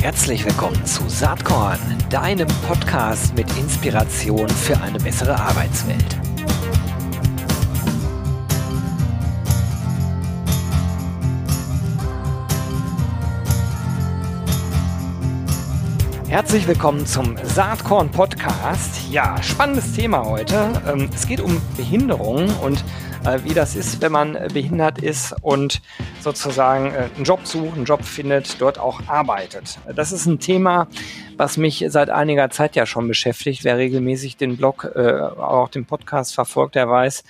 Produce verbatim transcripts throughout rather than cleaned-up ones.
Herzlich willkommen zu Saatkorn, deinem Podcast mit Inspiration für eine bessere Arbeitswelt. Herzlich willkommen zum Saatkorn-Podcast. Ja, spannendes Thema heute. Es geht um Behinderungen und wie das ist, wenn man behindert ist und sozusagen einen Job sucht, einen Job findet, dort auch arbeitet. Das ist ein Thema, was mich seit einiger Zeit ja schon beschäftigt. Wer regelmäßig den Blog, äh, auch den Podcast verfolgt, der weiß,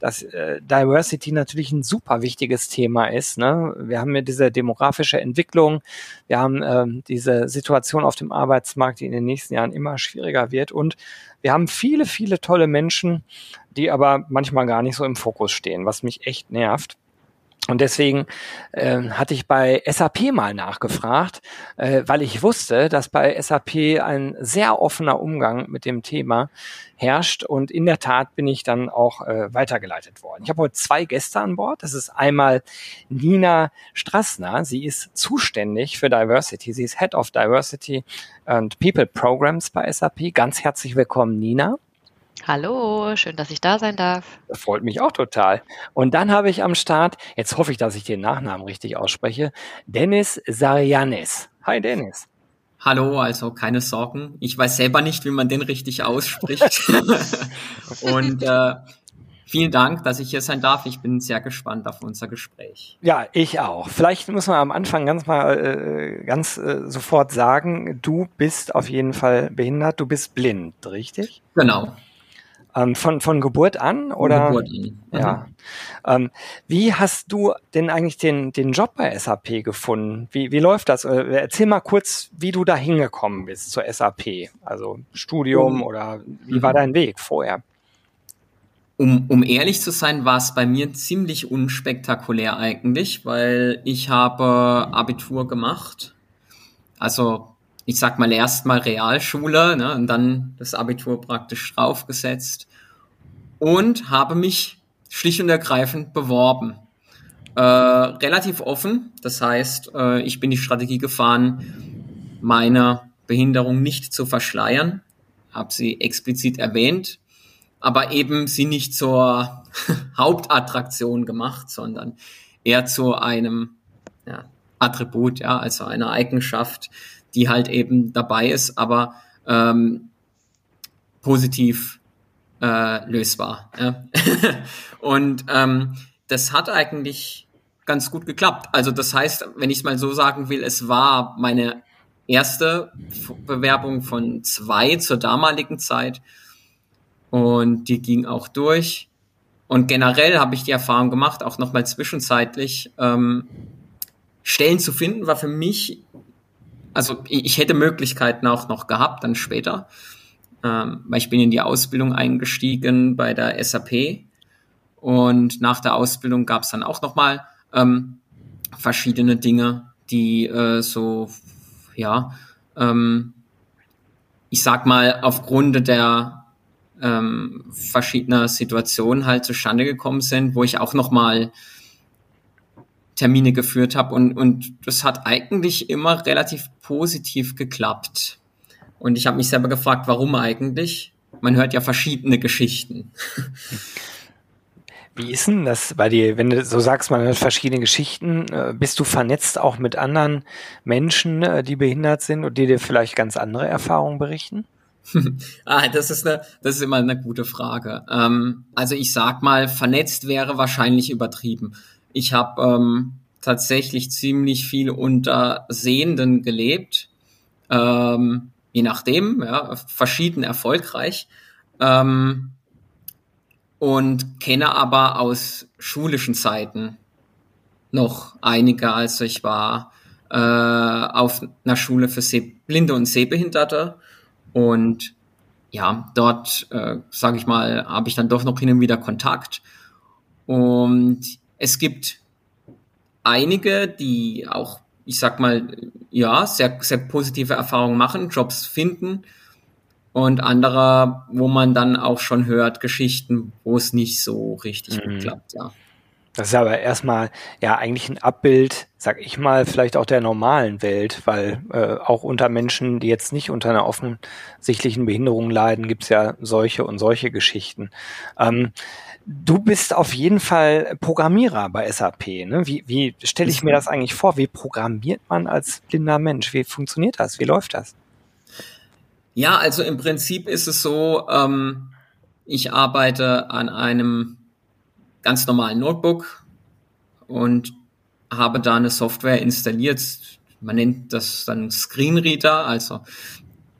dass äh, Diversity natürlich ein super wichtiges Thema ist, ne? Wir haben ja diese demografische Entwicklung, wir haben äh, diese Situation auf dem Arbeitsmarkt, die in den nächsten Jahren immer schwieriger wird, und wir haben viele, viele tolle Menschen, die aber manchmal gar nicht so im Fokus stehen, was mich echt nervt. Und deswegen äh, hatte ich bei S A P mal nachgefragt, äh, weil ich wusste, dass bei S A P ein sehr offener Umgang mit dem Thema herrscht. Und in der Tat bin ich dann auch äh, weitergeleitet worden. Ich habe heute zwei Gäste an Bord. Das ist einmal Nina Strassner. Sie ist zuständig für Diversity. Sie ist Head of Diversity and People Programs bei S A P. Ganz herzlich willkommen, Nina. Hallo, schön, dass ich da sein darf. Das freut mich auch total. Und dann habe ich am Start, jetzt hoffe ich, dass ich den Nachnamen richtig ausspreche, Denis Sariyannis. Hi Denis. Hallo, also keine Sorgen. Ich weiß selber nicht, wie man den richtig ausspricht. Und äh, vielen Dank, dass ich hier sein darf. Ich bin sehr gespannt auf unser Gespräch. Ja, ich auch. Vielleicht muss man am Anfang ganz mal äh, ganz äh, sofort sagen, du bist auf jeden Fall behindert, du bist blind, richtig? Genau. Von, von Geburt an? Oder? Von Geburt an. Mhm. Ja. Ähm, wie hast du denn eigentlich den, den Job bei S A P gefunden? Wie, wie läuft das? Erzähl mal kurz, wie du da hingekommen bist zur S A P. Also Studium mhm. oder wie war dein Weg vorher? Um, um ehrlich zu sein, war es bei mir ziemlich unspektakulär eigentlich, weil ich habe Abitur gemacht. Also ich sag mal, erst mal Realschule, ne, und dann das Abitur praktisch draufgesetzt, und habe mich schlicht und ergreifend beworben. Äh, relativ offen, das heißt, äh, ich bin die Strategie gefahren, meine Behinderung nicht zu verschleiern, habe sie explizit erwähnt, aber eben sie nicht zur Hauptattraktion gemacht, sondern eher zu einem ja, Attribut, ja, also einer Eigenschaft, die halt eben dabei ist, aber ähm, positiv äh, lösbar. Ja. Und ähm, das hat eigentlich ganz gut geklappt. Also das heißt, wenn ich es mal so sagen will, es war meine erste Bewerbung von zwei zur damaligen Zeit, und die ging auch durch. Und generell habe ich die Erfahrung gemacht, auch nochmal zwischenzeitlich ähm, Stellen zu finden, war für mich... Also ich hätte Möglichkeiten auch noch gehabt, dann später, ähm, weil ich bin in die Ausbildung eingestiegen bei der S A P, und nach der Ausbildung gab es dann auch nochmal ähm, verschiedene Dinge, die äh, so, ja, ähm, ich sag mal, aufgrund der ähm, verschiedener Situationen halt zustande gekommen sind, wo ich auch nochmal Termine geführt habe, und und das hat eigentlich immer relativ positiv geklappt. Und ich habe mich selber gefragt, warum eigentlich? Man hört ja verschiedene Geschichten. Wie ist denn das bei dir, wenn du so sagst, man hört verschiedene Geschichten? Bist du vernetzt auch mit anderen Menschen, die behindert sind und die dir vielleicht ganz andere Erfahrungen berichten? ah, das ist eine, das ist immer eine gute Frage. Ähm, also ich sag mal, vernetzt wäre wahrscheinlich übertrieben. Ich habe ähm, tatsächlich ziemlich viel unter Sehenden gelebt, ähm, je nachdem, ja, verschieden erfolgreich, ähm, und kenne aber aus schulischen Zeiten noch einige. Also ich war äh, auf einer Schule für Seh- Blinde und Sehbehinderte, und ja, dort, äh, sage ich mal, habe ich dann doch noch hin und wieder Kontakt, und es gibt einige, die auch, ich sag mal, ja, sehr, sehr positive Erfahrungen machen, Jobs finden, und andere, wo man dann auch schon hört, Geschichten, wo es nicht so richtig mhm. geklappt, ja. Das ist aber erstmal ja eigentlich ein Abbild, sag ich mal, vielleicht auch der normalen Welt, weil äh, auch unter Menschen, die jetzt nicht unter einer offensichtlichen Behinderung leiden, gibt's ja solche und solche Geschichten. Ähm, du bist auf jeden Fall Programmierer bei S A P, ne? Wie, wie stelle ich mir das eigentlich vor? Wie programmiert man als blinder Mensch? Wie funktioniert das? Wie läuft das? Ja, also im Prinzip ist es so, ähm, ich arbeite an einem ganz normalen Notebook und habe da eine Software installiert. Man nennt das dann Screenreader, also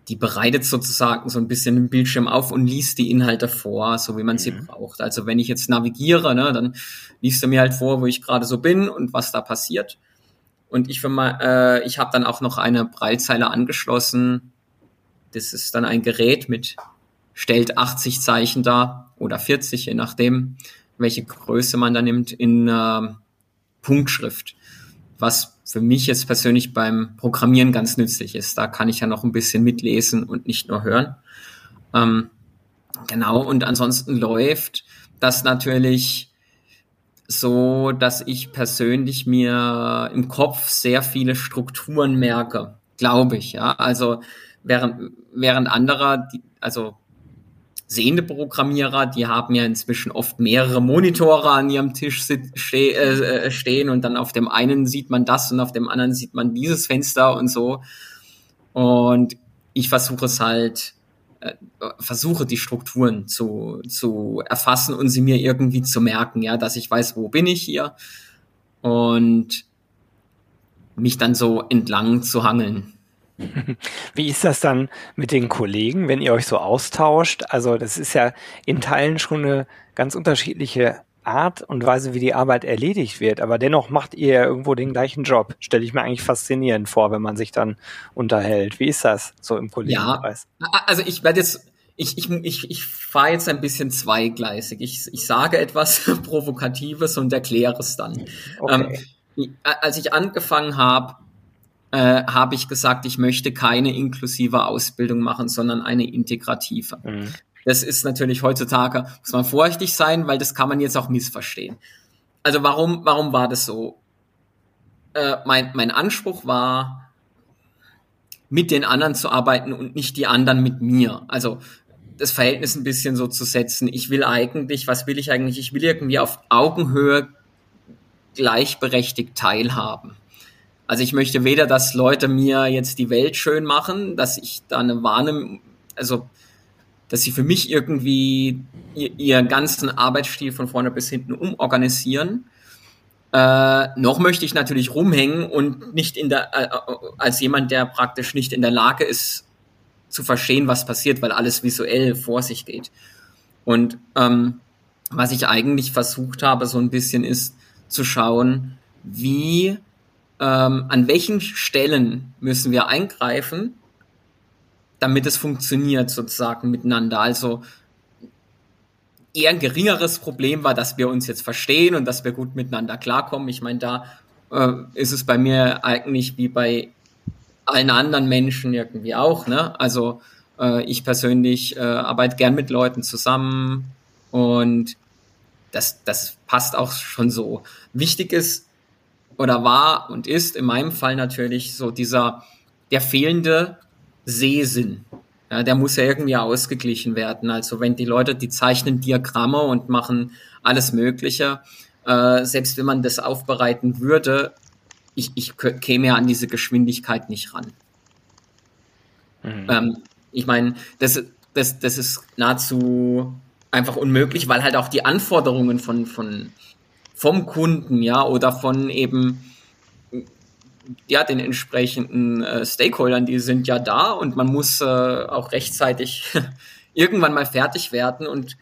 die bereitet sozusagen so ein bisschen den Bildschirm auf und liest die Inhalte vor, so wie man sie mhm. braucht. Also wenn ich jetzt navigiere, ne, dann liest er mir halt vor, wo ich gerade so bin und was da passiert. Und ich, äh, ich habe dann auch noch eine Braillezeile angeschlossen. Das ist dann ein Gerät mit, stellt achtzig Zeichen dar oder vierzig, je nachdem, welche Größe man da nimmt, in äh, Punktschrift, was für mich jetzt persönlich beim Programmieren ganz nützlich ist. Da kann ich ja noch ein bisschen mitlesen und nicht nur hören. Ähm, genau, und ansonsten läuft das natürlich so, dass ich persönlich mir im Kopf sehr viele Strukturen merke, glaube ich. Ja, also während, während anderer, die, also sehende Programmierer, die haben ja inzwischen oft mehrere Monitore an ihrem Tisch sit- ste- äh, stehen und dann auf dem einen sieht man das und auf dem anderen sieht man dieses Fenster und so. Und ich versuche es halt, äh, versuche die Strukturen zu, zu erfassen und sie mir irgendwie zu merken, ja, dass ich weiß, wo bin ich hier und mich dann so entlang zu hangeln. Wie ist das dann mit den Kollegen, wenn ihr euch so austauscht? Also das ist ja in Teilen schon eine ganz unterschiedliche Art und Weise, wie die Arbeit erledigt wird. Aber dennoch macht ihr ja irgendwo den gleichen Job. Stelle ich mir eigentlich faszinierend vor, wenn man sich dann unterhält. Wie ist das so im Kollegenkreis? Ja, also ich werde jetzt, ich, ich, ich, ich fahre jetzt ein bisschen zweigleisig. Ich, ich sage etwas Provokatives und erkläre es dann. Okay. Ähm, als ich angefangen habe, Äh, habe ich gesagt, ich möchte keine inklusive Ausbildung machen, sondern eine integrative. Mhm. Das ist natürlich heutzutage, muss man vorsichtig sein, weil das kann man jetzt auch missverstehen. Also warum, warum war das so? Äh, mein, mein Anspruch war, mit den anderen zu arbeiten und nicht die anderen mit mir. Also das Verhältnis ein bisschen so zu setzen. Ich will eigentlich, was will ich eigentlich? Ich will irgendwie auf Augenhöhe gleichberechtigt teilhaben. Also ich möchte weder, dass Leute mir jetzt die Welt schön machen, dass ich da eine Wahrnehmung, also dass sie für mich irgendwie ihren ganzen Arbeitsstil von vorne bis hinten umorganisieren. Äh, noch möchte ich natürlich rumhängen und nicht in der, äh, als jemand, der praktisch nicht in der Lage ist, zu verstehen, was passiert, weil alles visuell vor sich geht. Und ähm, was ich eigentlich versucht habe, so ein bisschen ist zu schauen, wie Ähm, an welchen Stellen müssen wir eingreifen, damit es funktioniert sozusagen miteinander. Also eher ein geringeres Problem war, dass wir uns jetzt verstehen und dass wir gut miteinander klarkommen. Ich meine, da äh, ist es bei mir eigentlich wie bei allen anderen Menschen irgendwie auch, ne? Also äh, ich persönlich äh, arbeite gern mit Leuten zusammen und das, das passt auch schon so. Wichtig ist, oder war und ist in meinem Fall natürlich so dieser, der fehlende Sehsinn. Ja, der muss ja irgendwie ausgeglichen werden. Also wenn die Leute, die zeichnen Diagramme und machen alles Mögliche, äh, selbst wenn man das aufbereiten würde, ich, ich käme ja an diese Geschwindigkeit nicht ran. Mhm. Ähm, ich meine, das, das, das ist nahezu einfach unmöglich, weil halt auch die Anforderungen von, von, vom Kunden, ja, oder von eben, ja, den entsprechenden äh, Stakeholdern, die sind ja da und man muss äh, auch rechtzeitig irgendwann mal fertig werden und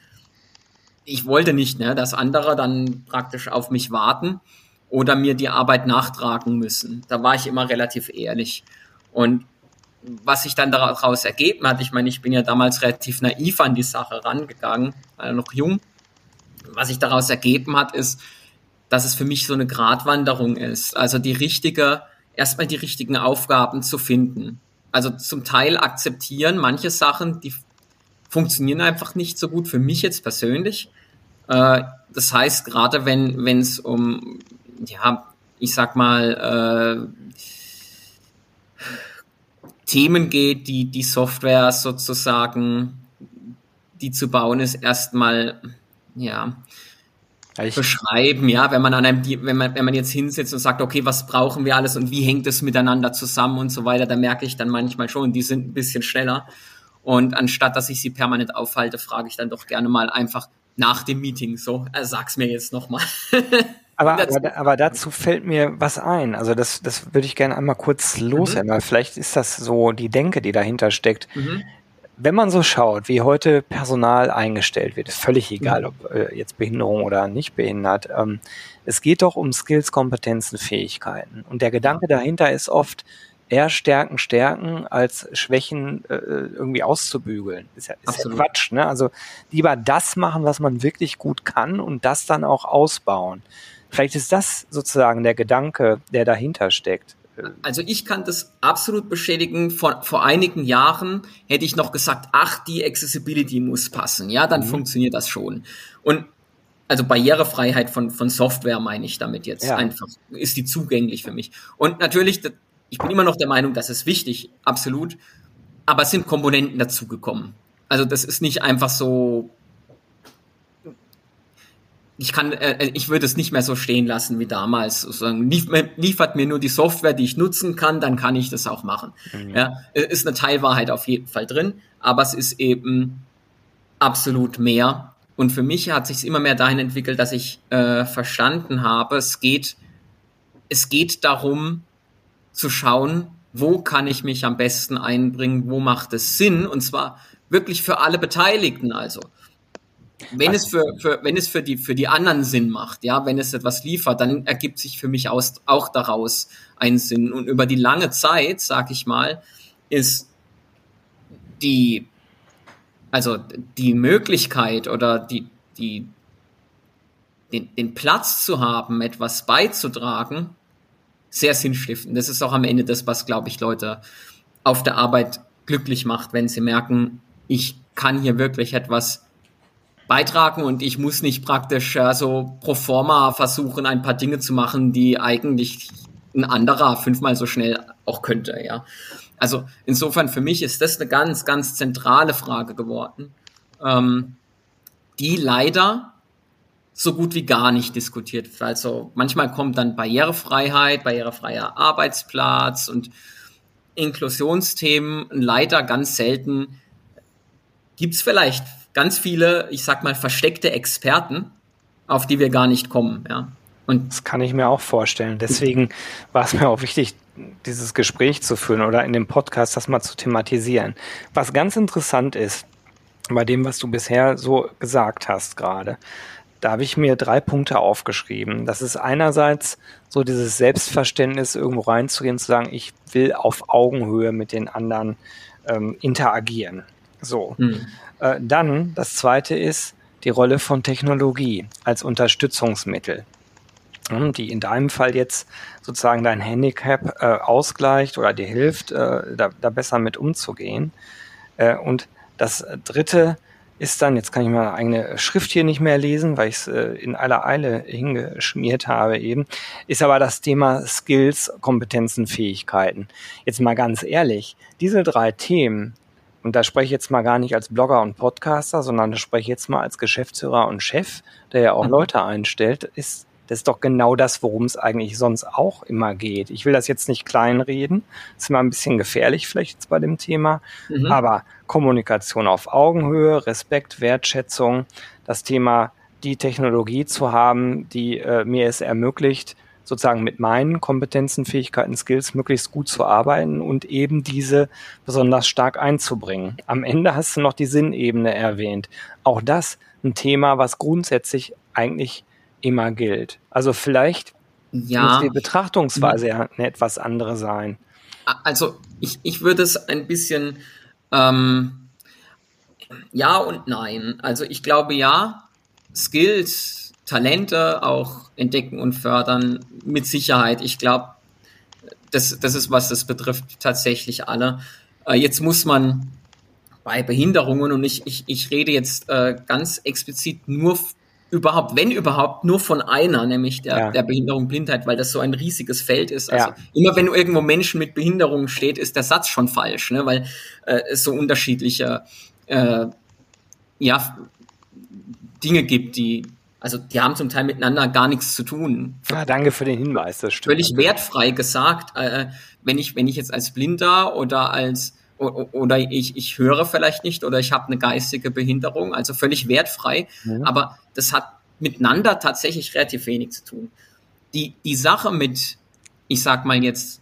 ich wollte nicht, ne, dass andere dann praktisch auf mich warten oder mir die Arbeit nachtragen müssen. Da war ich immer relativ ehrlich und was sich dann daraus ergeben hat, ich meine, ich bin ja damals relativ naiv an die Sache rangegangen, äh, noch jung, was sich daraus ergeben hat, ist, dass es für mich so eine Gratwanderung ist. Also die richtige, erstmal die richtigen Aufgaben zu finden. Also zum Teil akzeptieren manche Sachen, die funktionieren einfach nicht so gut für mich jetzt persönlich. Äh, das heißt, gerade wenn wenn es um, ja, ich sag mal, äh, Themen geht, die die Software sozusagen, die zu bauen ist, erstmal, ja, ich beschreiben, ja, wenn man an einem, wenn man, wenn man jetzt hinsetzt und sagt, okay, was brauchen wir alles und wie hängt es miteinander zusammen und so weiter, da merke ich dann manchmal schon, die sind ein bisschen schneller. Und anstatt, dass ich sie permanent aufhalte, frage ich dann doch gerne mal einfach nach dem Meeting so, also sag's mir jetzt nochmal. Aber, aber, aber dazu fällt mir was ein. Also das, das würde ich gerne einmal kurz loswerden, mhm. weil vielleicht ist das so die Denke, die dahinter steckt. Mhm. Wenn man so schaut, wie heute Personal eingestellt wird, ist völlig egal, ob äh, jetzt Behinderung oder nicht behindert, ähm, es geht doch um Skills, Kompetenzen, Fähigkeiten. Und der Gedanke dahinter ist oft, eher Stärken stärken, als Schwächen äh, irgendwie auszubügeln. Ist ja, ist ja Quatsch, ne? Also lieber das machen, was man wirklich gut kann und das dann auch ausbauen. Vielleicht ist das sozusagen der Gedanke, der dahinter steckt. Also ich kann das absolut bestätigen. Vor, vor einigen Jahren hätte ich noch gesagt, ach, die Accessibility muss passen. Ja, dann mhm. funktioniert das schon. Und also Barrierefreiheit von, von Software meine ich damit jetzt ja. einfach. Ist die zugänglich für mich? Und natürlich, ich bin immer noch der Meinung, das ist wichtig, absolut. Aber es sind Komponenten dazugekommen. Also das ist nicht einfach so... Ich kann, äh, ich würde es nicht mehr so stehen lassen wie damals. Sozusagen liefert mir nur die Software, die ich nutzen kann, dann kann ich das auch machen. Mhm. Ja, ist eine Teilwahrheit auf jeden Fall drin, aber es ist eben absolut mehr. Und für mich hat sich es immer mehr dahin entwickelt, dass ich äh, verstanden habe, es geht, es geht darum zu schauen, wo kann ich mich am besten einbringen, wo macht es Sinn, und zwar wirklich für alle Beteiligten, also. Wenn es für, für, wenn es für die, für die anderen Sinn macht, ja, wenn es etwas liefert, dann ergibt sich für mich aus, auch daraus einen Sinn. Und über die lange Zeit, sag ich mal, ist die, also die Möglichkeit oder die, die, den, den Platz zu haben, etwas beizutragen, sehr sinnstiftend. Das ist auch am Ende das, was, glaube ich, Leute auf der Arbeit glücklich macht, wenn sie merken, ich kann hier wirklich etwas beitragen und ich muss nicht praktisch ja, so pro forma versuchen, ein paar Dinge zu machen, die eigentlich ein anderer fünfmal so schnell auch könnte, ja. Also insofern für mich ist das eine ganz, ganz zentrale Frage geworden, ähm, die leider so gut wie gar nicht diskutiert wird. Also manchmal kommt dann Barrierefreiheit, barrierefreier Arbeitsplatz und Inklusionsthemen, leider ganz selten gibt's vielleicht ganz viele, ich sag mal, versteckte Experten, auf die wir gar nicht kommen. Ja. Und das kann ich mir auch vorstellen. Deswegen war es mir auch wichtig, dieses Gespräch zu führen oder in dem Podcast das mal zu thematisieren. Was ganz interessant ist, bei dem, was du bisher so gesagt hast gerade, da habe ich mir drei Punkte aufgeschrieben. Das ist einerseits so dieses Selbstverständnis, irgendwo reinzugehen, zu sagen, ich will auf Augenhöhe mit den anderen ähm, interagieren. So, hm. äh, dann das zweite ist die Rolle von Technologie als Unterstützungsmittel, hm, die in deinem Fall jetzt sozusagen dein Handicap äh, ausgleicht oder dir hilft, äh, da, da besser mit umzugehen. Äh, und das dritte ist dann, jetzt kann ich meine eigene Schrift hier nicht mehr lesen, weil ich es äh, in aller Eile hingeschmiert habe eben, ist aber das Thema Skills, Kompetenzen, Fähigkeiten. Jetzt mal ganz ehrlich, diese drei Themen, und da spreche ich jetzt mal gar nicht als Blogger und Podcaster, sondern da spreche ich jetzt mal als Geschäftsführer und Chef, der ja auch Leute einstellt, ist das ist doch genau das, worum es eigentlich sonst auch immer geht. Ich will das jetzt nicht kleinreden, ist immer ein bisschen gefährlich vielleicht jetzt bei dem Thema, mhm. aber Kommunikation auf Augenhöhe, Respekt, Wertschätzung, das Thema, die Technologie zu haben, die äh, mir es ermöglicht, sozusagen mit meinen Kompetenzen, Fähigkeiten, Skills möglichst gut zu arbeiten und eben diese besonders stark einzubringen. Am Ende hast du noch die Sinnebene erwähnt. Auch das ein Thema, was grundsätzlich eigentlich immer gilt. Also vielleicht ja. muss die Betrachtungsweise ja eine etwas andere sein. Also ich, ich würde es ein bisschen ähm, ja und nein. Also ich glaube ja, Skills, Talente auch entdecken und fördern, mit Sicherheit. Ich glaube, das, das ist was, das betrifft tatsächlich alle. Äh, jetzt muss man bei Behinderungen, und ich, ich, ich rede jetzt äh, ganz explizit nur überhaupt, wenn überhaupt, nur von einer, nämlich der, ja. der Behinderung, Blindheit, weil das so ein riesiges Feld ist. Also ja. immer wenn irgendwo Menschen mit Behinderungen steht, ist der Satz schon falsch, ne? Weil äh, es so unterschiedliche äh, ja, Dinge gibt, die, also die haben zum Teil miteinander gar nichts zu tun. Ja, danke für den Hinweis, das stimmt. Völlig wertfrei gesagt, äh, wenn ich, wenn ich jetzt als Blinder oder als oder ich, ich höre vielleicht nicht oder ich habe eine geistige Behinderung, also völlig wertfrei, mhm. aber das hat miteinander tatsächlich relativ wenig zu tun. Die, die Sache mit, ich sag mal jetzt,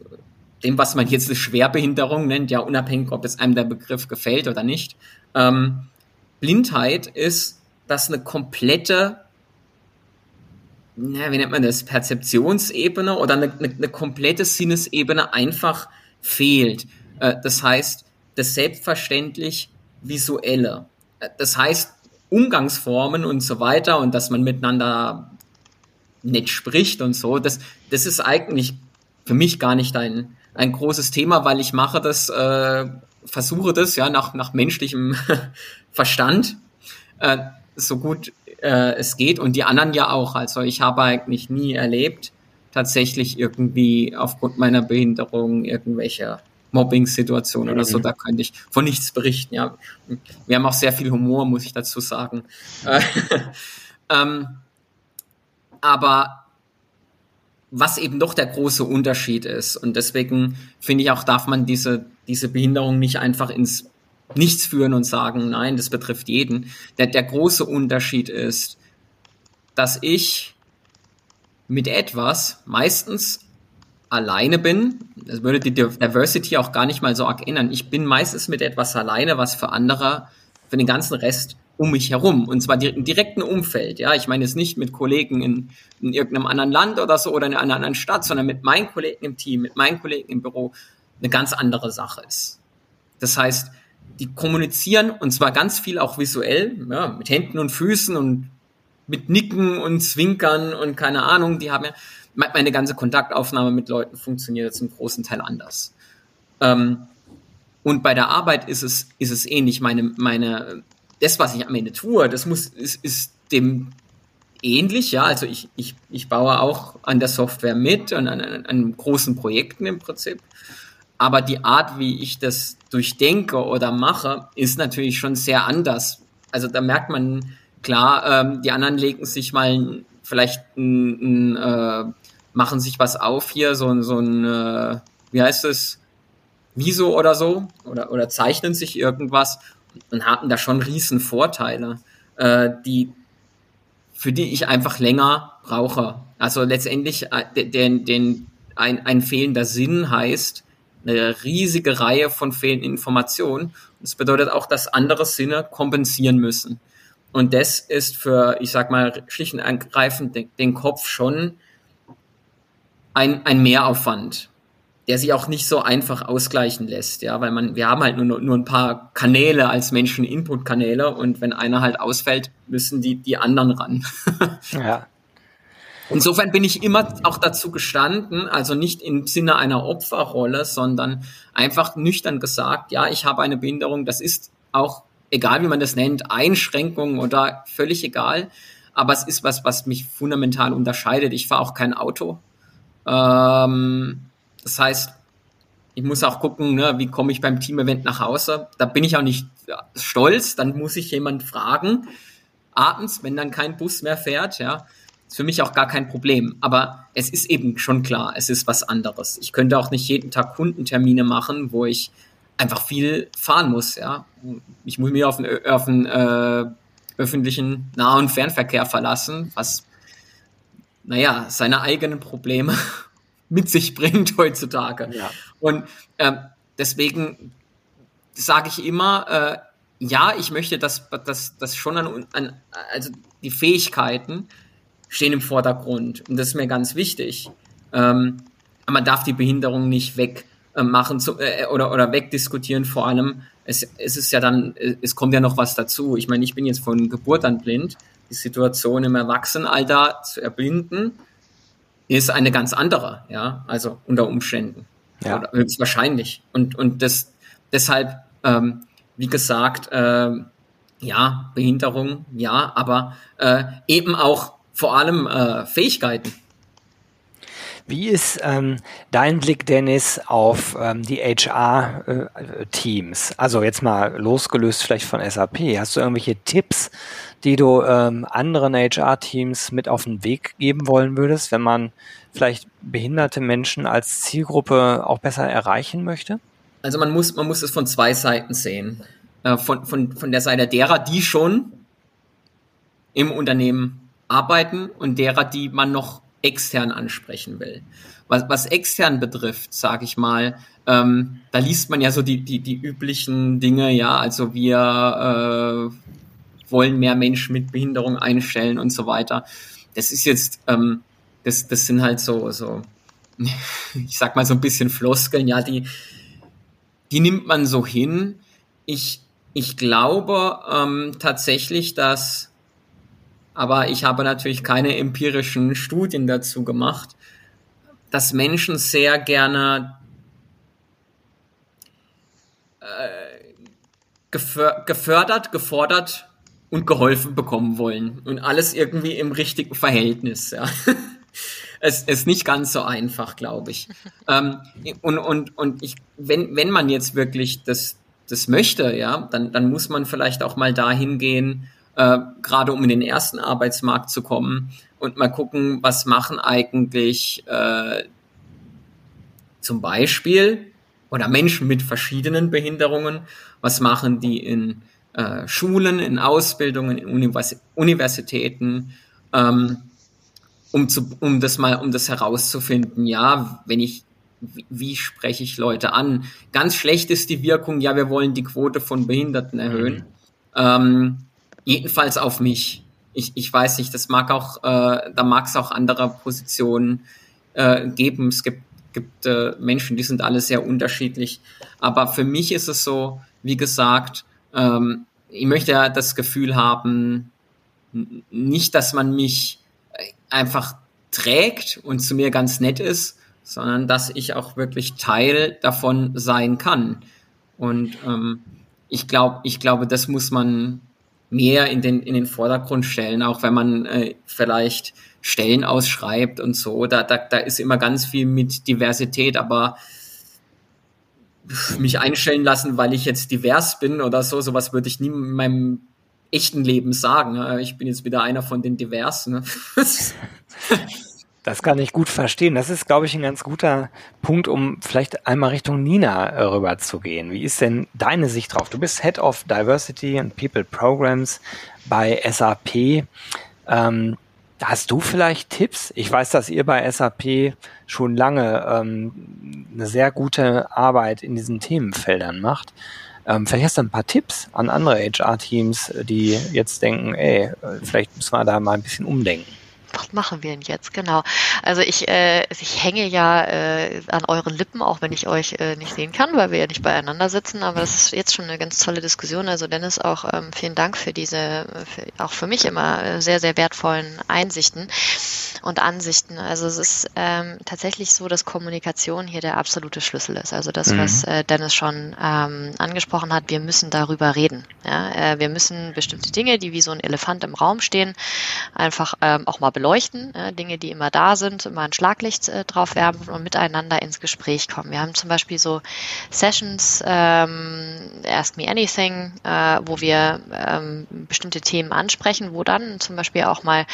dem, was man jetzt eine Schwerbehinderung nennt, ja unabhängig, ob es einem der Begriff gefällt oder nicht, ähm, Blindheit ist, dass eine komplette, na, wie nennt man das, Perzeptionsebene oder eine, eine, eine komplette Sinnesebene einfach fehlt. Das heißt, das selbstverständlich Visuelle. Das heißt, Umgangsformen und so weiter und dass man miteinander nett spricht und so, das, das ist eigentlich für mich gar nicht ein, ein großes Thema, weil ich mache das, äh, versuche das ja nach, nach menschlichem Verstand äh, so gut äh, es geht und die anderen ja auch. Also ich habe eigentlich nie erlebt, tatsächlich irgendwie aufgrund meiner Behinderung irgendwelche Mobbing-Situation oder so, da könnte ich von nichts berichten, ja. Wir haben auch sehr viel Humor, muss ich dazu sagen. ähm, aber was eben doch der große Unterschied ist und deswegen finde ich auch, darf man diese, diese Behinderung nicht einfach ins Nichts führen und sagen, nein, das betrifft jeden. Der, der große Unterschied ist, dass ich mit etwas meistens alleine bin, das würde die Diversity auch gar nicht mal so arg ändern. Ich bin meistens mit etwas alleine, was für andere, für den ganzen Rest um mich herum, und zwar im direkten Umfeld. Ja, ich meine jetzt nicht mit Kollegen in, in irgendeinem anderen Land oder so oder in einer anderen Stadt, sondern mit meinen Kollegen im Team, mit meinen Kollegen im Büro, eine ganz andere Sache ist. Das heißt, die kommunizieren und zwar ganz viel auch visuell, ja, mit Händen und Füßen und mit Nicken und Zwinkern und keine Ahnung, die haben ja meine ganze Kontaktaufnahme mit Leuten funktioniert zum großen Teil anders. Ähm, und bei der Arbeit ist es, ist es ähnlich. Meine, meine, das, was ich am Ende tue, das muss, ist, ist dem ähnlich, ja. Also ich, ich, ich baue auch an der Software mit und an, an, an großen Projekten im Prinzip. Aber die Art, wie ich das durchdenke oder mache, ist natürlich schon sehr anders. Also da merkt man, klar, ähm, die anderen legen sich mal vielleicht ein, ein äh, machen sich was auf hier, so, so ein, äh, wie heißt es, Viso oder so, oder, oder zeichnen sich irgendwas und haben da schon riesen Vorteile, äh, die, für die ich einfach länger brauche. Also letztendlich, äh, den, den, ein, ein fehlender Sinn heißt eine riesige Reihe von fehlenden Informationen. Das bedeutet auch, dass andere Sinne kompensieren müssen. Und das ist für, ich sag mal, schlicht und ergreifend den, den Kopf schon ein, ein Mehraufwand, der sich auch nicht so einfach ausgleichen lässt, ja, weil man, wir haben halt nur, nur ein paar Kanäle als Menschen, Inputkanäle, und wenn einer halt ausfällt, müssen die, die anderen ran. Ja. Insofern bin ich immer auch dazu gestanden, also nicht im Sinne einer Opferrolle, sondern einfach nüchtern gesagt, ja, ich habe eine Behinderung, das ist auch, egal wie man das nennt, Einschränkungen oder völlig egal, aber es ist was, was mich fundamental unterscheidet. Ich fahre auch kein Auto. Ähm, das heißt, ich muss auch gucken, ne, wie komme ich beim Team-Event nach Hause. Da bin ich auch nicht ja, stolz, dann muss ich jemand fragen. Abends, wenn dann kein Bus mehr fährt, ja, ist für mich auch gar kein Problem. Aber es ist eben schon klar, es ist was anderes. Ich könnte auch nicht jeden Tag Kundentermine machen, wo ich einfach viel fahren muss, ja. Ich muss mich auf den, auf den äh, öffentlichen Nah- und Fernverkehr verlassen, was, naja, seine eigenen Probleme mit sich bringt heutzutage. Ja. Und ähm, deswegen sage ich immer, äh, ja, ich möchte, dass das das schon an, an, also die Fähigkeiten stehen im Vordergrund und das ist mir ganz wichtig. Ähm, aber man darf die Behinderung nicht weg machen zu, äh, oder oder wegdiskutieren, vor allem, es, es ist ja dann, es kommt ja noch was dazu. Ich meine, ich bin jetzt von Geburt an blind. Die Situation im Erwachsenenalter zu erblinden ist eine ganz andere, ja, also unter Umständen, ja. Oder höchstwahrscheinlich. Und, und das, deshalb, ähm, wie gesagt, äh, ja, Behinderung, ja, aber äh, eben auch vor allem äh, Fähigkeiten. Wie ist ähm, dein Blick, Denis, auf ähm, die H R-Teams? Äh, also jetzt mal losgelöst vielleicht von S A P. Hast du irgendwelche Tipps, die du ähm, anderen H R-Teams mit auf den Weg geben wollen würdest, wenn man vielleicht behinderte Menschen als Zielgruppe auch besser erreichen möchte? Also man muss, man muss es von zwei Seiten sehen. Äh, von, von, von der Seite derer, die schon im Unternehmen arbeiten und derer, die man noch extern ansprechen will. Was, was extern betrifft, sage ich mal, ähm, da liest man ja so die, die, die üblichen Dinge, ja, also wir äh, wollen mehr Menschen mit Behinderung einstellen und so weiter. Das ist jetzt, ähm, das, das sind halt so, so, ich sag mal so ein bisschen Floskeln, ja, die, die nimmt man so hin. Ich, ich glaube ähm, tatsächlich, dass aber ich habe natürlich keine empirischen Studien dazu gemacht, dass Menschen sehr gerne äh, gefördert, gefordert und geholfen bekommen wollen. Und alles irgendwie im richtigen Verhältnis. Ja. Es ist nicht ganz so einfach, glaube ich. ähm, und und, und ich, wenn, wenn man jetzt wirklich das, das möchte, ja, dann, dann muss man vielleicht auch mal dahin gehen, Äh, gerade um in den ersten Arbeitsmarkt zu kommen und mal gucken, was machen eigentlich äh, zum Beispiel oder Menschen mit verschiedenen Behinderungen, was machen die in äh, Schulen, in Ausbildungen, in Univers- Universitäten, ähm, um, zu, um das mal, um das herauszufinden, ja, wenn ich Wie, wie spreche ich Leute an? Ganz schlecht ist die Wirkung, ja, wir wollen die Quote von Behinderten erhöhen. Mhm. Ähm, Jedenfalls auf mich. Ich, ich weiß nicht, das mag auch, äh, da mag es auch andere Positionen äh, geben. Es gibt, gibt äh, Menschen, die sind alle sehr unterschiedlich. Aber für mich ist es so, wie gesagt, ähm, ich möchte ja das Gefühl haben, n- nicht, dass man mich einfach trägt und zu mir ganz nett ist, sondern dass ich auch wirklich Teil davon sein kann. Und ähm, ich glaube, ich glaube, das muss man mehr in den, in den Vordergrund stellen, auch wenn man äh, vielleicht Stellen ausschreibt und so. Da, da, da ist immer ganz viel mit Diversität, aber mich einstellen lassen, weil ich jetzt divers bin oder so, sowas würde ich nie in meinem echten Leben sagen. Ne? Ich bin jetzt wieder einer von den Diversen. Ne? Das kann ich gut verstehen. Das ist, glaube ich, ein ganz guter Punkt, um vielleicht einmal Richtung Nina rüber zu gehen. Wie ist denn deine Sicht drauf? Du bist Head of Diversity and People Programs bei S A P. Ähm, hast du vielleicht Tipps? Ich weiß, dass ihr bei S A P schon lange ähm, eine sehr gute Arbeit in diesen Themenfeldern macht. Ähm, vielleicht hast du ein paar Tipps an andere H R-Teams, die jetzt denken, ey, vielleicht müssen wir da mal ein bisschen umdenken. Was machen wir denn jetzt? Genau. Also ich, äh, ich hänge ja äh, an euren Lippen, auch wenn ich euch äh, nicht sehen kann, weil wir ja nicht beieinander sitzen. Aber das ist jetzt schon eine ganz tolle Diskussion. Also Dennis, auch ähm, vielen Dank für diese, für, auch für mich immer sehr, sehr wertvollen Einsichten und Ansichten. Also es ist ähm, tatsächlich so, dass Kommunikation hier der absolute Schlüssel ist. Also das, mhm. was äh, Dennis schon ähm, angesprochen hat, wir müssen darüber reden. Ja? Äh, wir müssen bestimmte Dinge, die wie so ein Elefant im Raum stehen, einfach ähm, auch mal beleuchten. Leuchten, Dinge, die immer da sind, immer ein Schlaglicht äh, drauf werfen und miteinander ins Gespräch kommen. Wir haben zum Beispiel so Sessions, ähm, Ask Me Anything, äh, wo wir ähm, bestimmte Themen ansprechen, wo dann zum Beispiel auch mal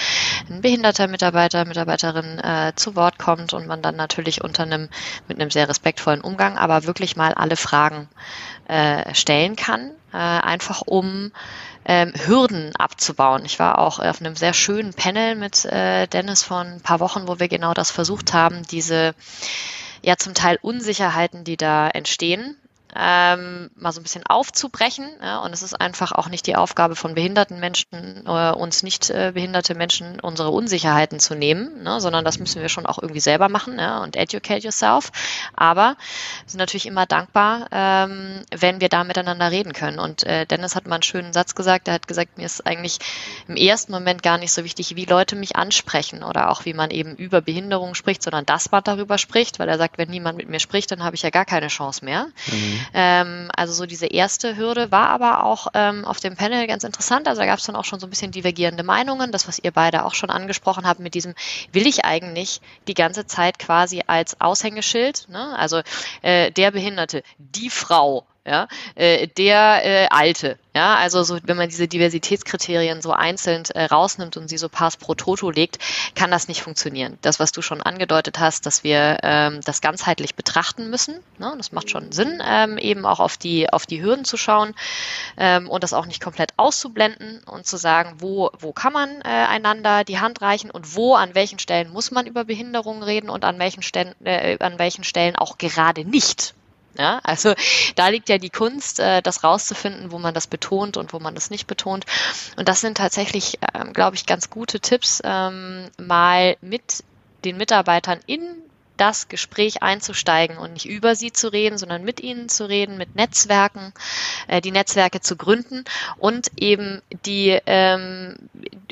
ein behinderter Mitarbeiter, Mitarbeiterin äh, zu Wort kommt und man dann natürlich unter einem, mit einem sehr respektvollen Umgang, aber wirklich mal alle Fragen äh, stellen kann, äh, einfach um Ähm, Hürden abzubauen. Ich war auch auf einem sehr schönen Panel mit äh, Dennis vor ein paar Wochen, wo wir genau das versucht haben, diese ja zum Teil Unsicherheiten, die da entstehen, Ähm, mal so ein bisschen aufzubrechen. Ja, und es ist einfach auch nicht die Aufgabe von behinderten Menschen, äh, uns nicht äh, behinderte Menschen unsere Unsicherheiten zu nehmen, ne, sondern das müssen wir schon auch irgendwie selber machen, ja, und educate yourself. Aber wir sind natürlich immer dankbar, ähm, wenn wir da miteinander reden können. Und äh, Dennis hat mal einen schönen Satz gesagt, der hat gesagt, mir ist eigentlich im ersten Moment gar nicht so wichtig, wie Leute mich ansprechen oder auch wie man eben über Behinderung spricht, sondern dass man darüber spricht, weil er sagt, wenn niemand mit mir spricht, dann habe ich ja gar keine Chance mehr. Mhm. Ähm, also so diese erste Hürde war aber auch ähm, auf dem Panel ganz interessant. Also da gab es dann auch schon so ein bisschen divergierende Meinungen. Das, was ihr beide auch schon angesprochen habt mit diesem, will ich eigentlich die ganze Zeit quasi als Aushängeschild, ne? Also äh, der Behinderte, die Frau, ja, äh, der äh, Alte, ja, also so, wenn man diese Diversitätskriterien so einzeln äh, rausnimmt und sie so pars pro toto legt, kann das nicht funktionieren. Das, was du schon angedeutet hast, dass wir ähm, das ganzheitlich betrachten müssen, ne? Das macht schon Sinn, ähm, eben auch auf die, auf die Hürden zu schauen ähm, und das auch nicht komplett auszublenden und zu sagen, wo, wo kann man äh, einander die Hand reichen und wo, an welchen Stellen muss man über Behinderungen reden und an welchen Stellen, äh, an welchen Stellen auch gerade nicht. Ja, also da liegt ja die Kunst, das rauszufinden, wo man das betont und wo man das nicht betont. Und das sind tatsächlich, glaube ich, ganz gute Tipps, mal mit den Mitarbeitern in das Gespräch einzusteigen und nicht über sie zu reden, sondern mit ihnen zu reden, mit Netzwerken, die Netzwerke zu gründen und eben die, ähm,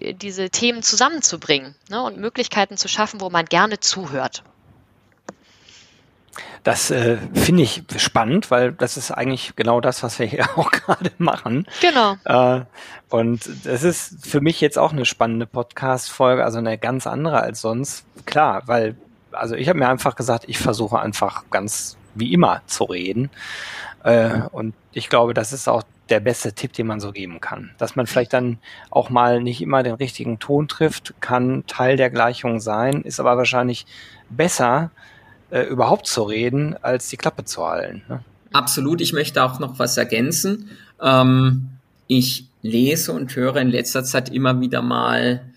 diese Themen zusammenzubringen, ne, und Möglichkeiten zu schaffen, wo man gerne zuhört. Das äh, finde ich spannend, weil das ist eigentlich genau das, was wir hier auch gerade machen. Genau. Äh, und das ist für mich jetzt auch eine spannende Podcast-Folge, also eine ganz andere als sonst. Klar, weil, also ich habe mir einfach gesagt, ich versuche einfach ganz wie immer zu reden. Äh, und ich glaube, das ist auch der beste Tipp, den man so geben kann. Dass man vielleicht dann auch mal nicht immer den richtigen Ton trifft, kann Teil der Gleichung sein, ist aber wahrscheinlich besser, Äh, überhaupt zu reden, als die Klappe zu halten. Ne? Absolut. Ich möchte auch noch was ergänzen. Ähm, ich lese und höre in letzter Zeit immer wieder mal,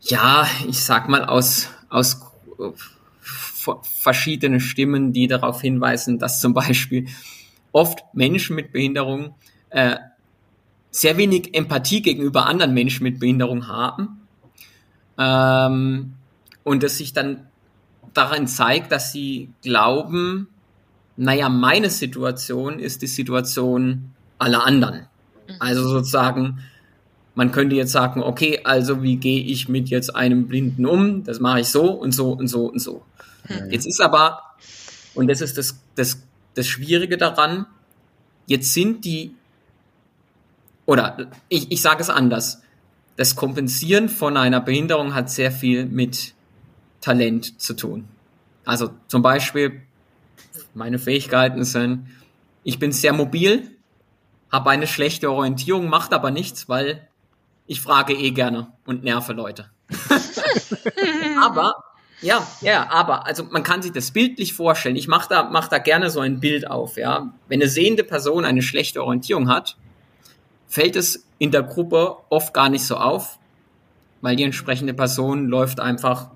ja, ich sag mal aus, aus äh, verschiedene Stimmen, die darauf hinweisen, dass zum Beispiel oft Menschen mit Behinderung äh, sehr wenig Empathie gegenüber anderen Menschen mit Behinderung haben. Ähm, und dass sich dann daran zeigt, dass sie glauben, naja, meine Situation ist die Situation aller anderen. Also sozusagen, man könnte jetzt sagen, okay, also wie gehe ich mit jetzt einem Blinden um? Das mache ich so und so und so und so. Mhm. Jetzt ist aber, und das ist das, das, das Schwierige daran, jetzt sind die, oder ich, ich sage es anders, das Kompensieren von einer Behinderung hat sehr viel mit Talent zu tun. Also zum Beispiel, meine Fähigkeiten sind, ich bin sehr mobil, habe eine schlechte Orientierung, macht aber nichts, weil ich frage eh gerne und nerve Leute. aber, ja, ja, aber, also man kann sich das bildlich vorstellen. Ich mache da, mach da gerne so ein Bild auf, ja. Wenn eine sehende Person eine schlechte Orientierung hat, fällt es in der Gruppe oft gar nicht so auf, weil die entsprechende Person läuft einfach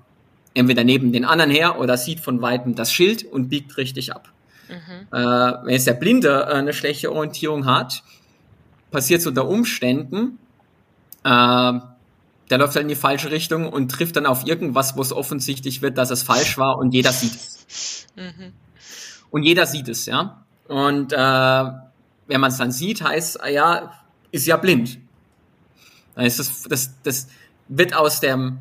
entweder neben den anderen her oder sieht von Weitem das Schild und biegt richtig ab. Mhm. Äh, wenn jetzt der Blinde äh, eine schlechte Orientierung hat, passiert es unter Umständen, äh, der läuft halt in die falsche Richtung und trifft dann auf irgendwas, wo es offensichtlich wird, dass es falsch war und jeder sieht es. Mhm. Und jeder sieht es, ja. Und äh, wenn man es dann sieht, heißt es, ja, ist ja blind. Dann ist das, das, das wird aus dem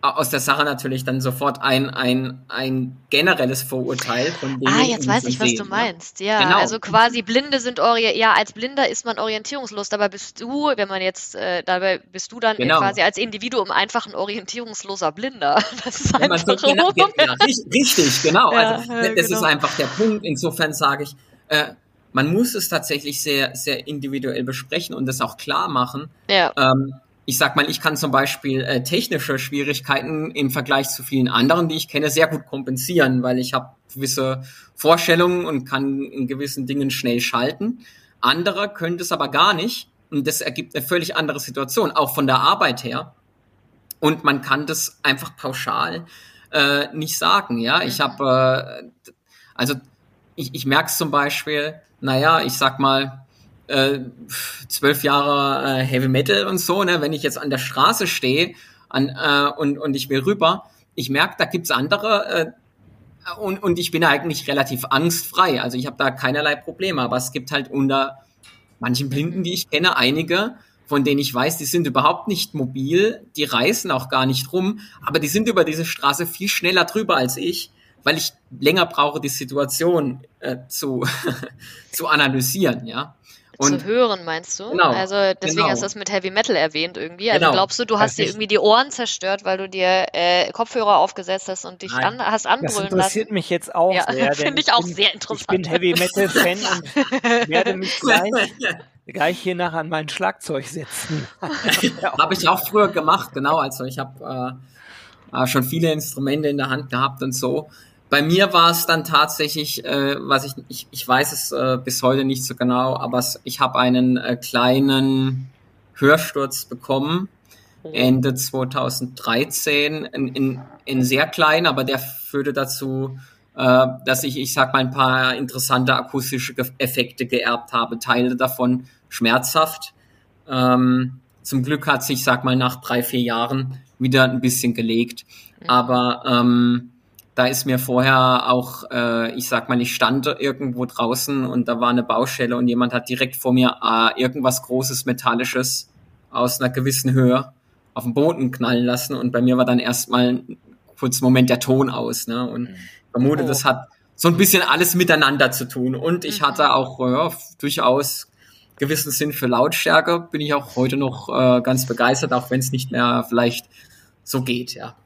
aus der Sache natürlich dann sofort ein, ein, ein generelles Vorurteil. Von ah, jetzt weiß ich, was sehen, du meinst. Ja, genau. Also quasi Blinde sind, ori- ja, als Blinder ist man orientierungslos, dabei bist du, wenn man jetzt, äh, dabei bist du dann genau. quasi als Individuum einfach ein orientierungsloser Blinder. Das ist einfach so, genau, ja, ja, richtig, genau. Ja, also, ja, das genau. ist einfach der Punkt. Insofern sage ich, äh, man muss es tatsächlich sehr, sehr individuell besprechen und das auch klar machen. Ja. Ähm, Ich sag mal, ich kann zum Beispiel äh, technische Schwierigkeiten im Vergleich zu vielen anderen, die ich kenne, sehr gut kompensieren, weil ich habe gewisse Vorstellungen und kann in gewissen Dingen schnell schalten. Andere können das aber gar nicht und das ergibt eine völlig andere Situation, auch von der Arbeit her. Und man kann das einfach pauschal äh, nicht sagen. Ja, ich habe, äh, also ich, ich merke es zum Beispiel. Naja, ich sag mal. zwölf Jahre äh, Heavy Metal und so, ne? Wenn ich jetzt an der Straße stehe an, äh, und, und ich will rüber, ich merke, da gibt's andere äh, und, und ich bin eigentlich relativ angstfrei, also ich habe da keinerlei Probleme, aber es gibt halt unter manchen Blinden, die ich kenne, einige, von denen ich weiß, die sind überhaupt nicht mobil, die reißen auch gar nicht rum, aber die sind über diese Straße viel schneller drüber als ich, weil ich länger brauche, die Situation äh, zu, zu analysieren, ja. Und zu hören, meinst du? Genau, also deswegen genau. hast du das mit Heavy Metal erwähnt irgendwie. Also genau. glaubst du, du hast dir irgendwie die Ohren zerstört, weil du dir äh, Kopfhörer aufgesetzt hast und dich an, hast anbrüllen lassen? Das interessiert lassen. mich jetzt auch ja, sehr. Finde ich auch bin, sehr interessant. Ich bin Heavy Metal Fan und werde mich gleich, gleich hier nachher an mein Schlagzeug setzen. Habe ich auch früher gemacht, genau. Also ich habe äh, schon viele Instrumente in der Hand gehabt und so. Bei mir war es dann tatsächlich, äh, was ich, ich ich weiß es äh, bis heute nicht so genau, aber es, ich habe einen äh, kleinen Hörsturz bekommen, Ende zwanzig dreizehn, in, in, in sehr klein, aber der führte dazu, äh, dass ich, ich sag mal, ein paar interessante akustische Effekte geerbt habe, Teile davon schmerzhaft. Ähm, zum Glück hat sich, sag mal, nach drei, vier Jahren wieder ein bisschen gelegt, aber ähm, da ist mir vorher auch, äh, ich sag mal, ich stand irgendwo draußen und da war eine Baustelle und jemand hat direkt vor mir äh, irgendwas Großes, Metallisches aus einer gewissen Höhe auf den Boden knallen lassen und bei mir war dann erstmal ein kurzer Moment der Ton aus. Ne? Und ich vermute, oh. das hat so ein bisschen alles miteinander zu tun und ich hatte auch ja, durchaus gewissen Sinn für Lautstärke, bin ich auch heute noch äh, ganz begeistert, auch wenn es nicht mehr vielleicht so geht, ja.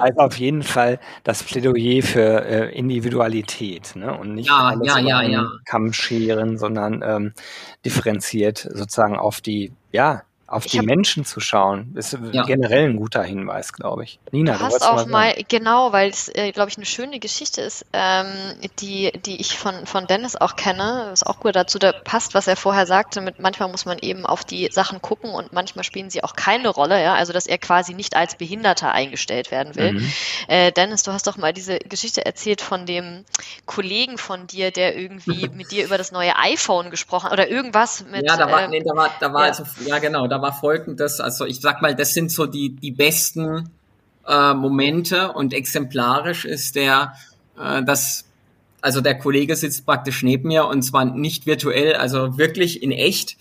Also auf jeden Fall das Plädoyer für äh, Individualität, ne? Und nicht ja, alles ja, ja, ja. Kamm scheren, sondern ähm, differenziert sozusagen auf die, ja, auf ich die Menschen zu schauen. Ist ja. generell ein guter Hinweis, glaube ich. Nina, du, du hast auch mal, sagen. Genau, weil es, äh, glaube ich, eine schöne Geschichte ist, ähm, die, die ich von, von Dennis auch kenne, ist auch gut dazu, da passt, was er vorher sagte, mit manchmal muss man eben auf die Sachen gucken und manchmal spielen sie auch keine Rolle, ja, also dass er quasi nicht als Behinderter eingestellt werden will. Mhm. Äh, Dennis, du hast doch mal diese Geschichte erzählt von dem Kollegen von dir, der irgendwie mit dir über das neue iPhone gesprochen hat oder irgendwas mit... Ja, da war, ähm, nee, da war, da war ja. also, ja genau, da war Folgendes, also ich sag mal, das sind so die, die besten äh, Momente und exemplarisch ist der, äh, das, also der Kollege sitzt praktisch neben mir und zwar nicht virtuell, also wirklich in echt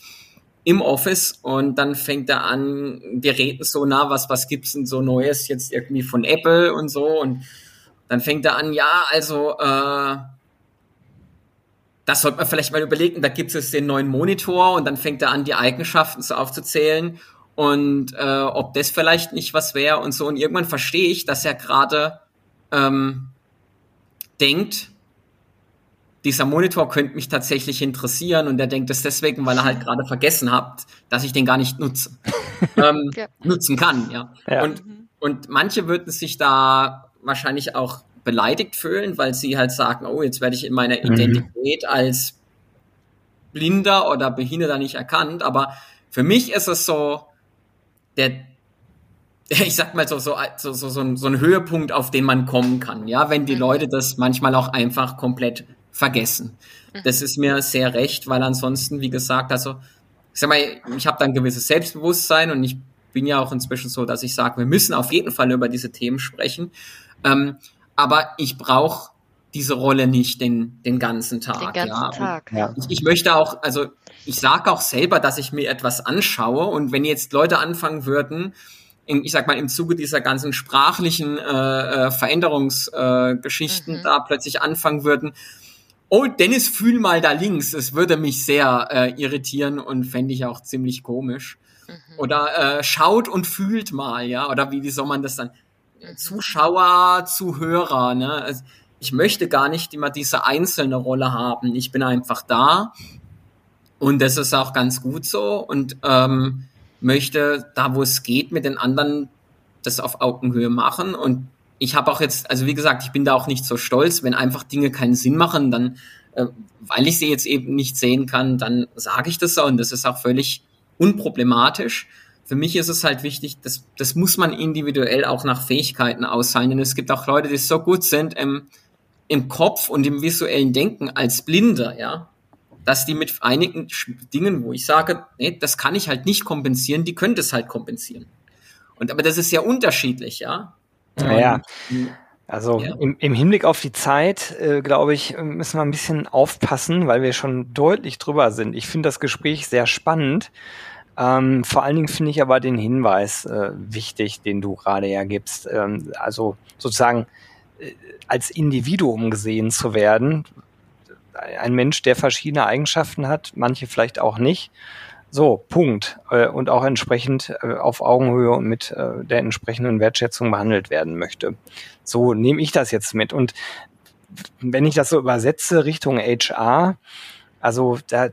im Office und dann fängt er an, wir reden so nah, was, was gibt's denn so Neues jetzt irgendwie von Apple und so und dann fängt er an, ja, also äh, das sollte man vielleicht mal überlegen, da gibt es jetzt den neuen Monitor und dann fängt er an, die Eigenschaften so aufzuzählen und äh, ob das vielleicht nicht was wäre und so. Und irgendwann verstehe ich, dass er gerade ähm, denkt, dieser Monitor könnte mich tatsächlich interessieren und er denkt das deswegen, weil er halt gerade vergessen hat, dass ich den gar nicht nutze, ähm, ja. nutzen kann. Ja. Ja. Und, und manche würden sich da wahrscheinlich auch beleidigt fühlen, weil sie halt sagen, oh, jetzt werde ich in meiner Identität als Blinder oder Behinderter nicht erkannt, aber für mich ist es so, der, ich sag mal so, so, so, so, so, ein, so ein Höhepunkt, auf den man kommen kann, ja, wenn die Leute das manchmal auch einfach komplett vergessen. Das ist mir sehr recht, weil ansonsten, wie gesagt, also, ich sag mal, ich habe da ein gewisses Selbstbewusstsein und ich bin ja auch inzwischen so, dass ich sage, wir müssen auf jeden Fall über diese Themen sprechen, ähm, aber ich brauche diese Rolle nicht den, den ganzen Tag. Den ganzen ja. Tag. Ja. Ich, ich möchte auch, also ich sage auch selber, dass ich mir etwas anschaue und wenn jetzt Leute anfangen würden, in, ich sag mal im Zuge dieser ganzen sprachlichen äh, Veränderungsgeschichten äh, mhm. da plötzlich anfangen würden, oh, Dennis, fühl mal da links, das würde mich sehr äh, irritieren und fände ich auch ziemlich komisch. Mhm. Oder äh, schaut und fühlt mal, ja, oder wie, wie soll man das dann... Zuschauer, Zuhörer, ne? Also ich möchte gar nicht immer diese einzelne Rolle haben. Ich bin einfach da und das ist auch ganz gut so und ähm, möchte da, wo es geht, mit den anderen das auf Augenhöhe machen und ich habe auch jetzt, also wie gesagt, ich bin da auch nicht so stolz, wenn einfach Dinge keinen Sinn machen, dann, äh, weil ich sie jetzt eben nicht sehen kann, dann sage ich das so und das ist auch völlig unproblematisch. Für mich ist es halt wichtig, das, das muss man individuell auch nach Fähigkeiten auszahlen, denn es gibt auch Leute, die so gut sind im, im Kopf und im visuellen Denken als Blinde, ja, dass die mit einigen Dingen, wo ich sage, nee, das kann ich halt nicht kompensieren, die können das halt kompensieren. Und aber das ist ja unterschiedlich, ja. Naja. Ähm, Also ja. im, im Hinblick auf die Zeit, äh, glaube ich, müssen wir ein bisschen aufpassen, weil wir schon deutlich drüber sind. Ich finde das Gespräch sehr spannend. Ähm, vor allen Dingen finde ich aber den Hinweis äh, wichtig, den du gerade ja gibst. Ähm, also sozusagen als Individuum gesehen zu werden. Ein Mensch, der verschiedene Eigenschaften hat, manche vielleicht auch nicht. So, Punkt. Und auch entsprechend auf Augenhöhe und mit der entsprechenden Wertschätzung behandelt werden möchte. So nehme ich das jetzt mit. Und wenn ich das so übersetze Richtung H R, also da,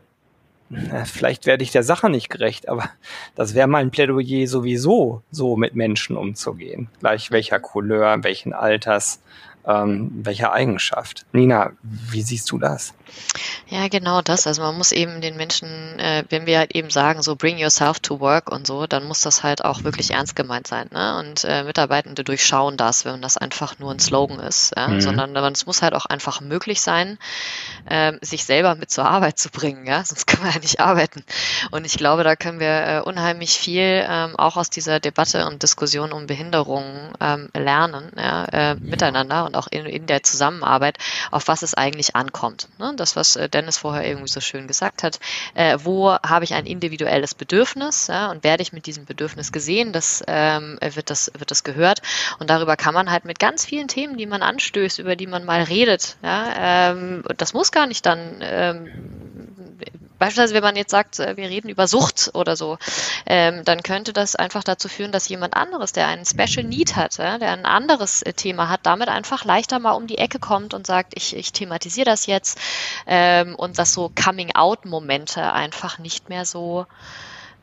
vielleicht werde ich der Sache nicht gerecht, aber das wäre mein Plädoyer sowieso, so mit Menschen umzugehen. Gleich welcher Couleur, welchen Alters, ähm, welcher Eigenschaft. Nina, wie siehst du das? Ja, genau das. Also man muss eben den Menschen, äh, wenn wir halt eben sagen, so bring yourself to work und so, dann muss das halt auch wirklich ernst gemeint sein. Ne? Und äh, Mitarbeitende durchschauen das, wenn das einfach nur ein Slogan ist. Ja? Mhm. Sondern es muss halt auch einfach möglich sein, äh, sich selber mit zur Arbeit zu bringen. Ja? Sonst kann man ja nicht arbeiten. Und ich glaube, da können wir äh, unheimlich viel äh, auch aus dieser Debatte und Diskussion um Behinderungen äh, lernen, ja? Äh, mhm. miteinander und auch in, in der Zusammenarbeit, auf was es eigentlich ankommt. Ne? Das, was Dennis vorher irgendwie so schön gesagt hat, äh, wo habe ich ein individuelles Bedürfnis, ja, und werde ich mit diesem Bedürfnis gesehen, das, ähm, wird das wird das gehört. Und darüber kann man halt mit ganz vielen Themen, die man anstößt, über die man mal redet, ja, ähm, das muss gar nicht dann ähm, beispielsweise, wenn man jetzt sagt, wir reden über Sucht oder so, ähm, dann könnte das einfach dazu führen, dass jemand anderes, der einen Special Need hat, ja, der ein anderes Thema hat, damit einfach leichter mal um die Ecke kommt und sagt, ich, ich thematisiere das jetzt, ähm, und dass so Coming-out-Momente einfach nicht mehr so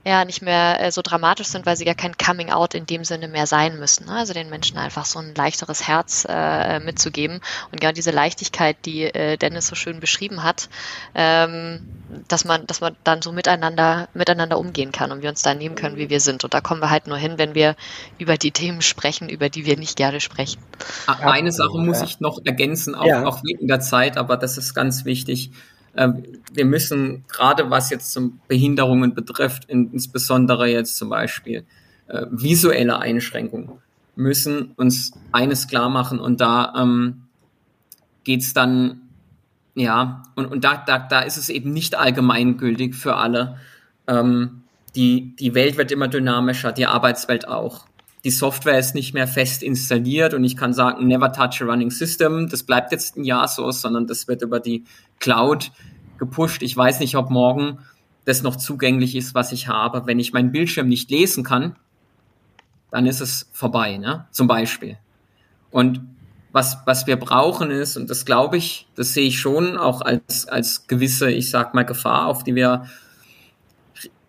ja nicht mehr so dramatisch sind, weil sie ja kein Coming-out in dem Sinne mehr sein müssen. Also den Menschen einfach so ein leichteres Herz äh, mitzugeben. Und genau diese Leichtigkeit, die äh, Dennis so schön beschrieben hat, ähm, dass man dass man dann so miteinander miteinander umgehen kann und wir uns da nehmen können, wie wir sind. Und da kommen wir halt nur hin, wenn wir über die Themen sprechen, über die wir nicht gerne sprechen. Eine Sache muss ich noch ergänzen, auch, ja. auch wegen der Zeit, aber das ist ganz wichtig. Wir müssen gerade, was jetzt zum Behinderungen betrifft, insbesondere jetzt zum Beispiel äh, visuelle Einschränkungen, müssen uns eines klar machen. Und da ähm, geht es dann, ja, und, und da, da, da ist es eben nicht allgemeingültig für alle. Ähm, die, die Welt wird immer dynamischer, die Arbeitswelt auch. Die Software ist nicht mehr fest installiert und ich kann sagen, never touch a running system. Das bleibt jetzt ein Jahr so, sondern das wird über die Cloud gepusht. Ich weiß nicht, ob morgen das noch zugänglich ist, was ich habe. Wenn ich meinen Bildschirm nicht lesen kann, dann ist es vorbei, ne? Zum Beispiel. Und was, was wir brauchen ist, und das glaube ich, das sehe ich schon auch als, als gewisse, ich sag mal, Gefahr, auf die wir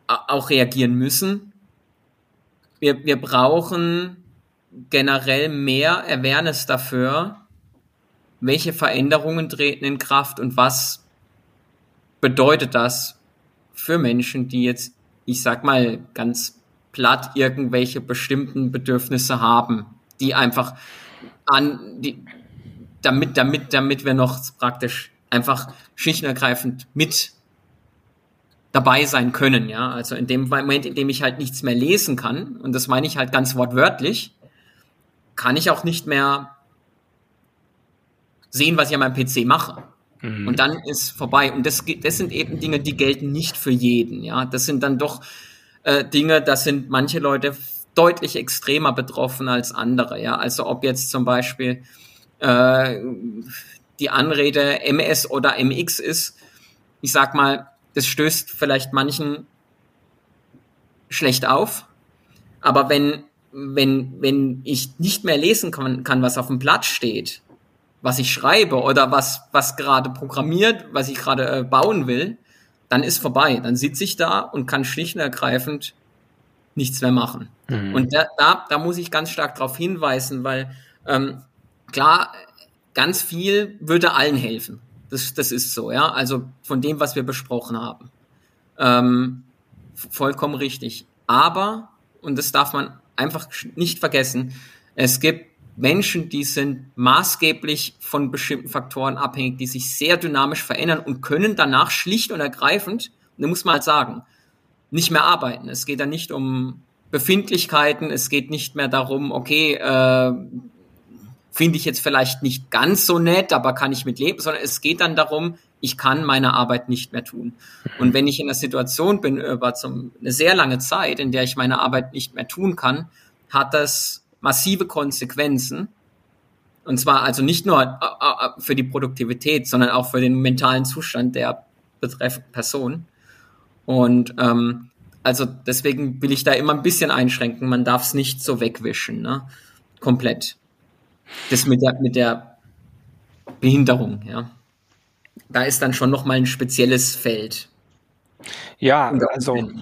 auch reagieren müssen. Wir, wir brauchen generell mehr Awareness dafür, welche Veränderungen treten in Kraft und was bedeutet das für Menschen, die jetzt, ich sag mal ganz platt, irgendwelche bestimmten Bedürfnisse haben, die einfach an, die, damit, damit, damit wir noch praktisch einfach schichtenergreifend mit dabei sein können, ja, also in dem Moment, in dem ich halt nichts mehr lesen kann, und das meine ich halt ganz wortwörtlich, kann ich auch nicht mehr sehen, was ich an meinem P C mache. Mhm. Und dann ist vorbei. Und das, das sind eben Dinge, die gelten nicht für jeden, ja. Das sind dann doch äh, Dinge, da sind manche Leute deutlich extremer betroffen als andere, ja. Also ob jetzt zum Beispiel äh, die Anrede M S oder M X ist, ich sag mal, das stößt vielleicht manchen schlecht auf, aber wenn, wenn, wenn ich nicht mehr lesen kann, kann, was auf dem Blatt steht, was ich schreibe oder was, was gerade programmiert, was ich gerade bauen will, dann ist vorbei. Dann sitze ich da und kann schlicht und ergreifend nichts mehr machen. Mhm. Und da, da, da muss ich ganz stark darauf hinweisen, weil ähm, klar, ganz viel würde allen helfen. Das, das ist so, ja. Also von dem, was wir besprochen haben. Ähm, vollkommen richtig. Aber, und das darf man einfach nicht vergessen, es gibt Menschen, die sind maßgeblich von bestimmten Faktoren abhängig, die sich sehr dynamisch verändern und können danach schlicht und ergreifend, und da muss man halt sagen, nicht mehr arbeiten. Es geht dann nicht um Befindlichkeiten, es geht nicht mehr darum, okay, äh, finde ich jetzt vielleicht nicht ganz so nett, aber kann ich mit leben, sondern es geht dann darum, ich kann meine Arbeit nicht mehr tun. Und wenn ich in der Situation bin, über zum, eine sehr lange Zeit, in der ich meine Arbeit nicht mehr tun kann, hat das massive Konsequenzen, Und zwar also nicht nur für die Produktivität, sondern auch für den mentalen Zustand der betreffenden Person. Und ähm, also deswegen will ich da immer ein bisschen einschränken. Man darf es nicht so wegwischen, ne? Komplett. Das mit der, mit der Behinderung, ja. Da ist dann schon nochmal ein spezielles Feld. Ja, also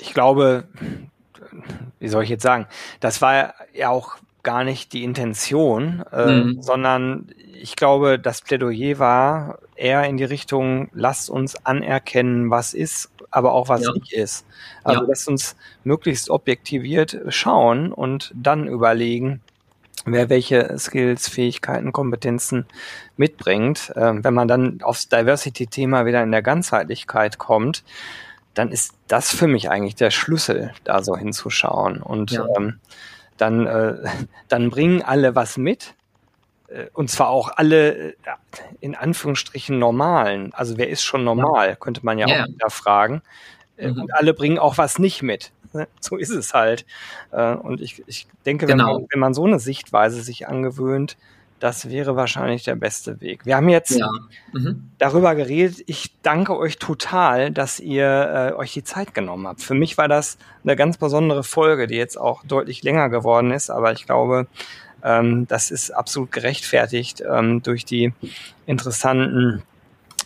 ich glaube, wie soll ich jetzt sagen, das war ja auch gar nicht die Intention, äh, mhm. sondern ich glaube, das Plädoyer war eher in die Richtung, lasst uns anerkennen, was ist, aber auch was ja. nicht ist. Also ja. lasst uns möglichst objektiviert schauen und dann überlegen, wer welche Skills, Fähigkeiten, Kompetenzen mitbringt. Ähm, wenn man dann aufs Diversity-Thema wieder in der Ganzheitlichkeit kommt, dann ist das für mich eigentlich der Schlüssel, da so hinzuschauen. Und ja. ähm, dann, äh, dann bringen alle was mit. Äh, und zwar auch alle äh, in Anführungsstrichen normalen. Also wer ist schon normal, ja. könnte man ja, ja. auch wieder fragen. Äh, mhm. Und alle bringen auch was nicht mit. So ist es halt. Und ich, ich denke, genau. wenn man, wenn man so eine Sichtweise sich angewöhnt, das wäre wahrscheinlich der beste Weg. Wir haben jetzt ja. mhm. darüber geredet. Ich danke euch total, dass ihr äh, euch die Zeit genommen habt. Für mich war das eine ganz besondere Folge, die jetzt auch deutlich länger geworden ist. Aber ich glaube, ähm, das ist absolut gerechtfertigt ähm, durch die interessanten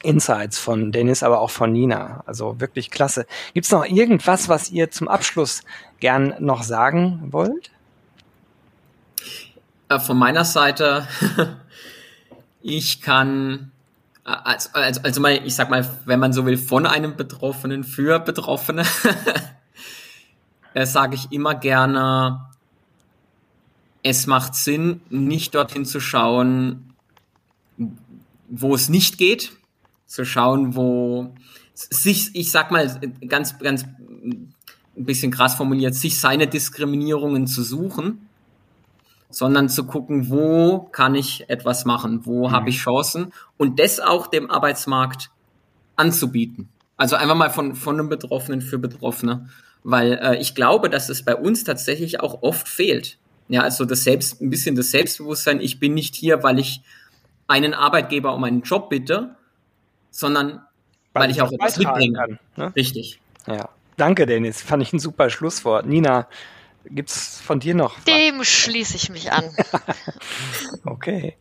Insights von Denis, aber auch von Nina. Also wirklich klasse. Gibt es noch irgendwas, was ihr zum Abschluss gern noch sagen wollt? Von meiner Seite, ich kann, also, also, also mal, ich sag mal, wenn man so will, von einem Betroffenen für Betroffene, sage ich immer gerne, es macht Sinn, nicht dorthin zu schauen, wo es nicht geht, zu schauen, wo sich, ich sag mal, ganz, ganz ein bisschen krass formuliert, sich seine Diskriminierungen zu suchen, sondern zu gucken, wo kann ich etwas machen, wo mhm. habe ich Chancen und das auch dem Arbeitsmarkt anzubieten. Also einfach mal von, von einem Betroffenen für Betroffene, weil äh, ich glaube, dass es bei uns tatsächlich auch oft fehlt. Ja, also das Selbst, ein bisschen das Selbstbewusstsein, ich bin nicht hier, weil ich einen Arbeitgeber um einen Job bitte, sondern weil, weil ich auch etwas mitbringen kann. Ne? Richtig. Ja. Danke, Denis. Fand ich ein super Schlusswort. Nina, gibt's von dir noch was? Dem schließe ich mich an. Okay.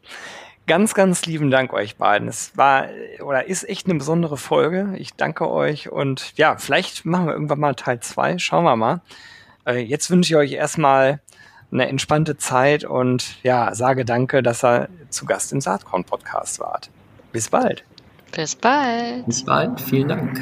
Ganz, ganz lieben Dank euch beiden. Es war oder ist echt eine besondere Folge. Ich danke euch und ja, vielleicht machen wir irgendwann mal Teil zwei. Schauen wir mal. Jetzt wünsche ich euch erstmal eine entspannte Zeit und ja, sage danke, dass ihr zu Gast im Saatkorn-Podcast wart. Bis bald. Bis bald. Bis bald, vielen Dank.